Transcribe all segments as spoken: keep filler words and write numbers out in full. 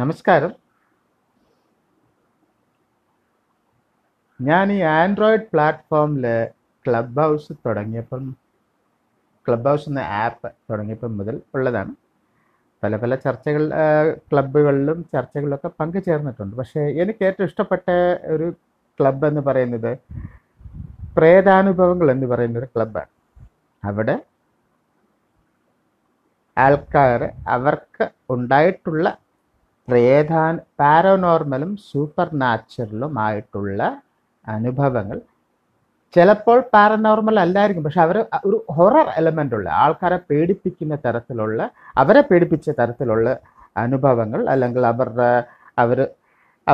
നമസ്കാരം. ഞാൻ ഈ ആൻഡ്രോയിഡ് പ്ലാറ്റ്ഫോമിൽ ക്ലബ് ഹൗസ് തുടങ്ങിയപ്പം ക്ലബ് ഹൗസ് എന്ന ആപ്പ് തുടങ്ങിയപ്പം മുതൽ ഉള്ളതാണ്. പല പല ചർച്ചകൾ ക്ലബ്ബുകളിലും ചർച്ചകളിലൊക്കെ പങ്കുചേർന്നിട്ടുണ്ട്. പക്ഷേ എനിക്ക് ഏറ്റവും ഇഷ്ടപ്പെട്ട ഒരു ക്ലബ്ബ് എന്ന് പറയുന്നത് പ്രേതാനുഭവങ്ങൾ എന്ന് പറയുന്നൊരു ക്ലബ്ബാണ്. അവിടെ ആൾക്കാർ അവർക്ക് ഉണ്ടായിട്ടുള്ള പ്രേതാ പാരനോർമലും സൂപ്പർ നാച്ചുറലുമായിട്ടുള്ള അനുഭവങ്ങൾ, ചിലപ്പോൾ പാരനോർമൽ അല്ലായിരിക്കും, പക്ഷെ അവർ ഒരു ഹൊറർ എലമെൻ്റ് ഉള്ള, ആൾക്കാരെ പേടിപ്പിക്കുന്ന തരത്തിലുള്ള, അവരെ പേടിപ്പിച്ച തരത്തിലുള്ള അനുഭവങ്ങൾ, അല്ലെങ്കിൽ അവരുടെ അവർ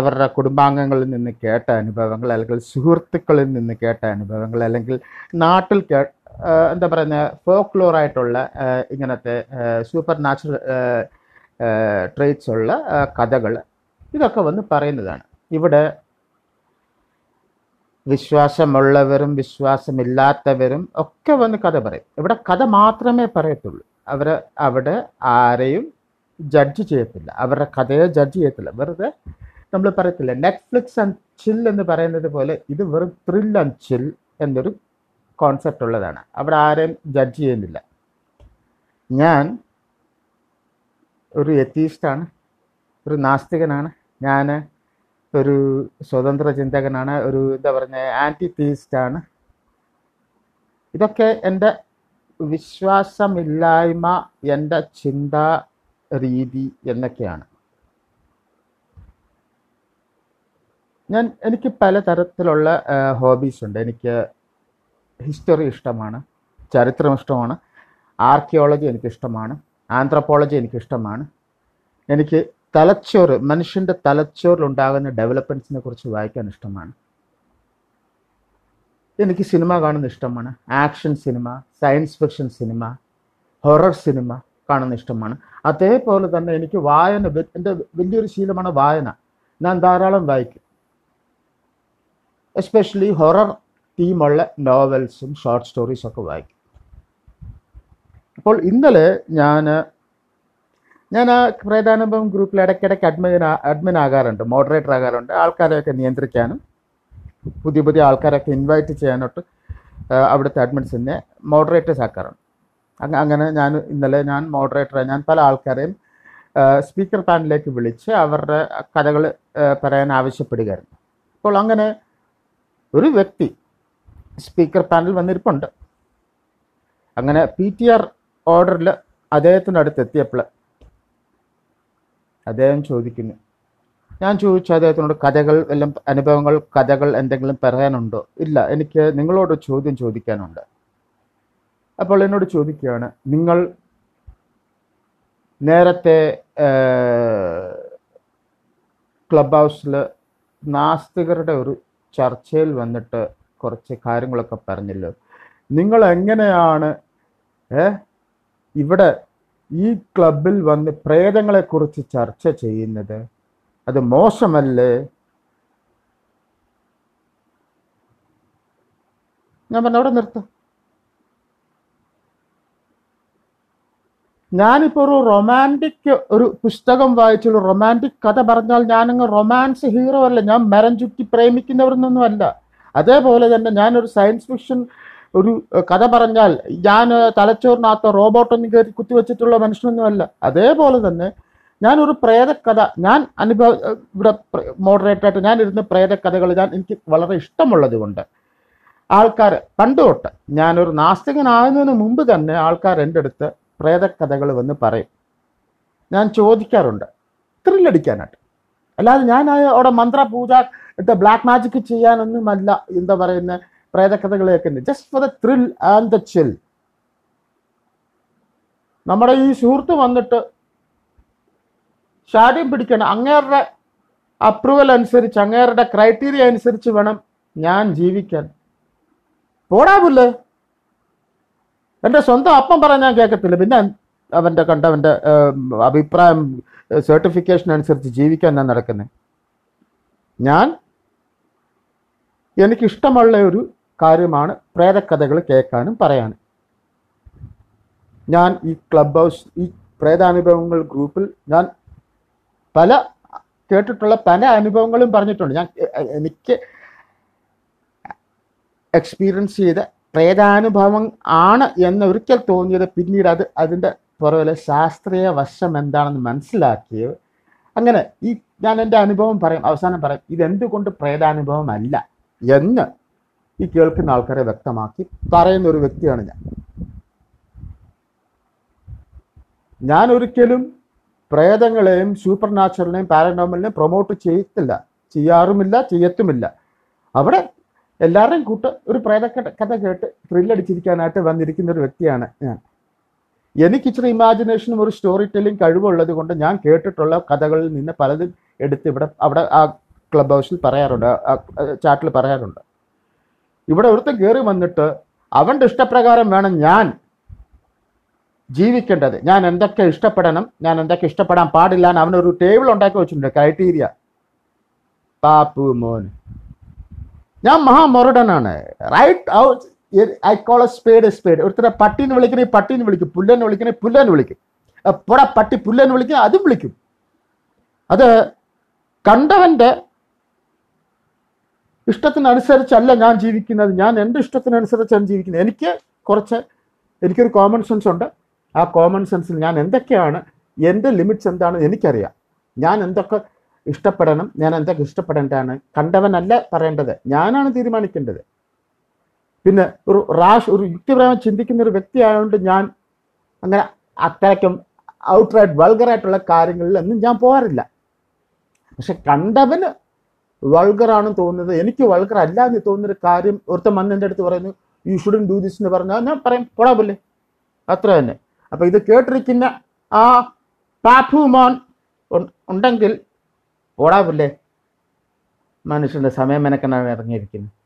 അവരുടെ കുടുംബാംഗങ്ങളിൽ നിന്ന് കേട്ട അനുഭവങ്ങൾ, അല്ലെങ്കിൽ സുഹൃത്തുക്കളിൽ നിന്ന് കേട്ട അനുഭവങ്ങൾ, അല്ലെങ്കിൽ നാട്ടിൽ കേ എന്താ പറയുന്ന ഫോക്ലോറായിട്ടുള്ള ഇങ്ങനത്തെ സൂപ്പർ നാച്ചുറൽ ട്രേറ്റ്സ് ഉള്ള കഥകൾ, ഇതൊക്കെ വന്ന് പറയുന്നതാണ്. ഇവിടെ വിശ്വാസമുള്ളവരും വിശ്വാസമില്ലാത്തവരും ഒക്കെ വന്ന് കഥ പറയും. ഇവിടെ കഥ മാത്രമേ പറയത്തുള്ളൂ. അവർ അവിടെ ആരെയും ജഡ്ജ് ചെയ്യത്തില്ല, അവരുടെ കഥയെ ജഡ്ജ് ചെയ്യത്തില്ല. വെറുതെ നമ്മൾ പറയത്തില്ല നെറ്റ്ഫ്ലിക്സ് ആൻഡ് ചിൽ എന്ന് പറയുന്നത് പോലെ, ഇത് വെറും ത്രിൽ ആൻഡ് ചിൽ എന്നൊരു കോൺസെപ്റ്റ് ഉള്ളതാണ്. അവിടെ ആരെയും ജഡ്ജ് ചെയ്യുന്നില്ല. ഞാൻ ഒരു എത്തീസ്റ്റാണ്, ഒരു നാസ്തികനാണ്, ഞാൻ ഒരു സ്വതന്ത്ര ചിന്തകനാണ്, ഒരു എന്താ പറഞ്ഞ ആൻറ്റി തീസ്റ്റാണ്. ഇതൊക്കെ എൻ്റെ വിശ്വാസമില്ലായ്മ, എൻ്റെ ചിന്താ രീതി എന്നൊക്കെയാണ്. ഞാൻ എനിക്ക് പലതരത്തിലുള്ള ഹോബീസുണ്ട്. എനിക്ക് ഹിസ്റ്ററി ഇഷ്ടമാണ്, ചരിത്രം ഇഷ്ടമാണ്, ആർക്കിയോളജി എനിക്കിഷ്ടമാണ്, ആന്ത്രപ്പോളജി എനിക്കിഷ്ടമാണ്. എനിക്ക് തലച്ചോറ്, മനുഷ്യൻ്റെ തലച്ചോറിലുണ്ടാകുന്ന ഡെവലപ്മെൻറ്റ്സിനെ കുറിച്ച് വായിക്കാൻ ഇഷ്ടമാണ്. എനിക്ക് സിനിമ കാണുന്ന ഇഷ്ടമാണ്, action cinema, science fiction cinema, horror cinema കാണുന്ന ഇഷ്ടമാണ്. അതേപോലെ തന്നെ എനിക്ക് വായന, എൻ്റെ വലിയൊരു ശീലമാണ് വായന. ഞാൻ ധാരാളം വായിക്കും, എസ്പെഷ്യലി ഹൊറർ തീമുള്ള നോവൽസും ഷോർട്ട് സ്റ്റോറീസൊക്കെ വായിക്കും. അപ്പോൾ ഇന്നലെ ഞാൻ ഞാൻ ആ പ്രേതാനുഭവം ഗ്രൂപ്പിൽ ഇടയ്ക്കിടയ്ക്ക് അഡ്മിൻ അഡ്മിൻ ആകാറുണ്ട്, മോഡറേറ്റർ ആകാറുണ്ട്, ആൾക്കാരെയൊക്കെ നിയന്ത്രിക്കാനും പുതിയ പുതിയ ആൾക്കാരൊക്കെ ഇൻവൈറ്റ് ചെയ്യാനോട്ട് അവിടുത്തെ അഡ്മിൻസിനെ മോഡറേറ്റേഴ്സ് ആക്കാറുണ്ട്. അങ്ങനെ ഞാൻ ഇന്നലെ ഞാൻ മോഡറേറ്ററായി ഞാൻ പല ആൾക്കാരെയും സ്പീക്കർ പാനലിലേക്ക് വിളിച്ച് അവരുടെ കഥകൾ പറയാൻ ആവശ്യപ്പെടുകയായിരുന്നു. അപ്പോൾ അങ്ങനെ ഒരു വ്യക്തി സ്പീക്കർ പാനൽ വന്നിരിപ്പുണ്ട്. അങ്ങനെ പി ടി ആർ ഓർഡറിൽ അദ്ദേഹത്തിനടുത്ത് എത്തിയപ്പോൾ അദ്ദേഹം ചോദിക്കുന്നു, ഞാൻ ചോദിച്ചു അദ്ദേഹത്തിനോട് കഥകൾ എല്ലാം അനുഭവങ്ങൾ കഥകൾ എന്തെങ്കിലും പറയാനുണ്ടോ? ഇല്ല, എനിക്ക് നിങ്ങളോട് ചോദ്യം ചോദിക്കാനുണ്ട്. അപ്പോൾ എന്നോട് ചോദിക്കുകയാണ്, നിങ്ങൾ നേരത്തെ ക്ലബ് ഹൗസിൽ നാസ്തികരുടെ ഒരു ചർച്ചയിൽ വന്നിട്ട് കുറച്ച് കാര്യങ്ങളൊക്കെ പറഞ്ഞല്ലോ, നിങ്ങൾ എങ്ങനെയാണ് ഏഹ് ഇവിടെ ഈ ക്ലബിൽ വന്ന് പ്രേതങ്ങളെക്കുറിച്ച് ചർച്ച ചെയ്യുന്നത്? അത് മോശമല്ലേ? ഞാൻ പറഞ്ഞു അവിടെ നിർത്തും. ഞാനിപ്പോൾ ഒരു റൊമാൻറ്റിക് ഒരു പുസ്തകം വായിച്ചൊരു റൊമാൻറ്റിക് കഥ പറഞ്ഞാൽ ഞാനങ്ങ് റൊമാൻസ് ഹീറോ അല്ല, ഞാൻ മരം ചുറ്റി പ്രേമിക്കുന്നവരൊന്നും അല്ല. അതേപോലെ തന്നെ ഞാനൊരു സയൻസ് ഫിക്ഷൻ ഒരു കഥ പറഞ്ഞാൽ ഞാൻ തലച്ചോറിനകത്ത് റോബോട്ടൊന്നും കയറി കുത്തിവെച്ചിട്ടുള്ള മനുഷ്യനൊന്നുമല്ല. അതേപോലെ തന്നെ ഞാനൊരു പ്രേതക്കഥ ഞാൻ അനുഭവ ഇവിടെ മോഡറേറ്ററായിട്ട് ഞാനിരുന്ന് പ്രേതക്കഥകൾ ഞാൻ എനിക്ക് വളരെ ഇഷ്ടമുള്ളത് കൊണ്ട് ആൾക്കാർ പണ്ട് തൊട്ട്, ഞാനൊരു നാസ്തികനാകുന്നതിന് മുമ്പ് തന്നെ ആൾക്കാർ എൻ്റെ അടുത്ത് പ്രേതക്കഥകൾ വന്ന് പറയും. ഞാൻ ചോദിക്കാറുണ്ട് ത്രില്ലടിക്കാനായിട്ട്, അല്ലാതെ ഞാൻ അവിടെ മന്ത്രപൂജ എന്താ ബ്ലാക്ക് മാജിക് ചെയ്യാനൊന്നുമല്ല എന്താ പറയുന്നത് പ്രേതകഥകൾ കേൾക്കുന്നത്, just for the thrill and the chill. നമ്മുടെ ഈ സുഹൃത്ത് വന്നിട്ട് ഷാഠ്യം പിടിക്കണം, അങ്ങേരുടെ അപ്രൂവൽ അനുസരിച്ച്, അങ്ങേരുടെ ക്രൈറ്റീരിയ അനുസരിച്ച് വേണം ഞാൻ ജീവിക്കാൻ. പോടാവില്ലേ, എൻ്റെ സ്വന്തം അപ്പം പറയാൻ ഞാൻ കേൾക്കത്തില്ല, പിന്നെ അവൻ്റെ കണ്ടവൻ്റെ അഭിപ്രായം സർട്ടിഫിക്കേഷൻ അനുസരിച്ച് ജീവിക്കാൻ ഞാൻ നടക്കുന്നത്. ഞാൻ എനിക്കിഷ്ടമുള്ള ഒരു കാര്യമാണ് പ്രേതകഥകൾ കേൾക്കാനും പറയാനും. ഞാൻ ഈ ക്ലബ് ഹൗസ് ഈ പ്രേതാനുഭവങ്ങൾ ഗ്രൂപ്പിൽ ഞാൻ പല കേട്ടിട്ടുള്ള പല അനുഭവങ്ങളും പറഞ്ഞിട്ടുണ്ട്. ഞാൻ എനിക്ക് എക്സ്പീരിയൻസ് ചെയ്ത പ്രേതാനുഭവം ആണ് എന്നൊരിക്കൽ തോന്നിയത്, പിന്നീട് അത് അതിൻ്റെ പുറകിലെ ശാസ്ത്രീയ വശം എന്താണെന്ന് മനസ്സിലാക്കിയത്. അങ്ങനെ ഈ ഞാൻ എൻ്റെ അനുഭവം പറയും, അവസാനം പറയും ഇതെന്തുകൊണ്ട് പ്രേതാനുഭവമല്ല എന്ന് ഈ കേൾക്കുന്ന ആൾക്കാരെ വ്യക്തമാക്കി പറയുന്ന ഒരു വ്യക്തിയാണ് ഞാൻ. ഞാൻ ഒരിക്കലും പ്രേതങ്ങളെയും സൂപ്പർ നാച്ചുറലിനെയും പാരനോർമലിനെയും പ്രൊമോട്ട് ചെയ്യത്തില്ല, ചെയ്യാറുമില്ല, ചെയ്യത്തുമില്ല. അവിടെ എല്ലാവരുടെയും കൂട്ട് ഒരു പ്രേത കഥ കേട്ട് ത്രില്ലടിച്ചിരിക്കാനായിട്ട് വന്നിരിക്കുന്ന ഒരു വ്യക്തിയാണ് ഞാൻ. എനിക്ക് ഇച്ചിരി ഇമാജിനേഷനും ഒരു സ്റ്റോറി ടെല്ലിങ് കഴിവുള്ളത് കൊണ്ട് ഞാൻ കേട്ടിട്ടുള്ള കഥകളിൽ നിന്ന് പലതും എടുത്ത് ഇവിടെ അവിടെ ആ ക്ലബ് ഹൗസിൽ പറയാറുണ്ട്, ആ ചാറ്റിൽ പറയാറുണ്ട്. ഇവിടെ ഒരുത്തൻ കയറി വന്നിട്ട് അവൻ്റെ ഇഷ്ടപ്രകാരം വേണം ഞാൻ ജീവിക്കേണ്ടത്, ഞാൻ എന്തൊക്കെ ഇഷ്ടപ്പെടണം, ഞാൻ എന്തൊക്കെ ഇഷ്ടപ്പെടാൻ പാടില്ല എന്ന് അവനൊരു ടേബിൾ ഉണ്ടാക്കി വെച്ചിട്ടുണ്ട്, ക്രൈറ്റീരിയ. പാപ്പു മോൻ, ഞാൻ മഹാമൊറടനാണ്. Right out I call a spade a spade. ഒരുത്തരെ പട്ടീനെ വിളിക്കണേ പട്ടീനെ വിളിക്കും, പുല്ലനെ വിളിക്കണേ പുല്ലനെ വിളിക്കും, എപ്പോഴാ പട്ടി പുല്ലനെ വിളിക്കുക അതും വിളിക്കും. അത് കണ്ടവൻ്റെ ഇഷ്ടത്തിനനുസരിച്ചല്ല ഞാൻ ജീവിക്കുന്നത്, ഞാൻ എൻ്റെ ഇഷ്ടത്തിനനുസരിച്ചാണ് ജീവിക്കുന്നത്. എനിക്ക് കുറച്ച് എനിക്കൊരു കോമൺ സെൻസ് ഉണ്ട്. ആ കോമൺ സെൻസിൽ ഞാൻ എന്തൊക്കെയാണ് എൻ്റെ ലിമിറ്റ്സ് എന്താണെന്ന് എനിക്കറിയാം. ഞാൻ എന്തൊക്കെ ഇഷ്ടപ്പെടണം, ഞാൻ എന്തൊക്കെ ഇഷ്ടപ്പെടേണ്ടതാണ് കണ്ടവനല്ല പറയേണ്ടത്, ഞാനാണ് തീരുമാനിക്കേണ്ടത്. പിന്നെ ഒരു റാഷ് ഒരു യുക്തിപരമായി ചിന്തിക്കുന്ന ഒരു വ്യക്തിയായതുകൊണ്ട് ഞാൻ അങ്ങനെ അത്രയ്ക്കും ഔട്ട്റൈറ്റ് വൾഗറായിട്ടുള്ള കാര്യങ്ങളിൽ ഒന്നും ഞാൻ പോകാറില്ല. പക്ഷെ കണ്ടവന് വൾഗറാണെന്ന് തോന്നുന്നത്, എനിക്ക് വൾഗർ അല്ല എന്ന് തോന്നുന്നൊരു കാര്യം ഒരുത്ത മണ്ണിൻ്റെ അടുത്ത് പറയുന്നു യു ഷുഡൻറ്റ് ഡു ദിസ് എന്ന് പറഞ്ഞാൽ ഞാൻ പറയും പോടാവില്ലേ, അത്ര തന്നെ. അപ്പോൾ ഇത് കേട്ടിരിക്കുന്ന ആ പാപ്പുമോൻ ഉണ്ടെങ്കിൽ പോടാവില്ലേ, മനുഷ്യൻ്റെ സമയം മെനക്കെന്നാണ് ഇറങ്ങിയിരിക്കുന്നത്.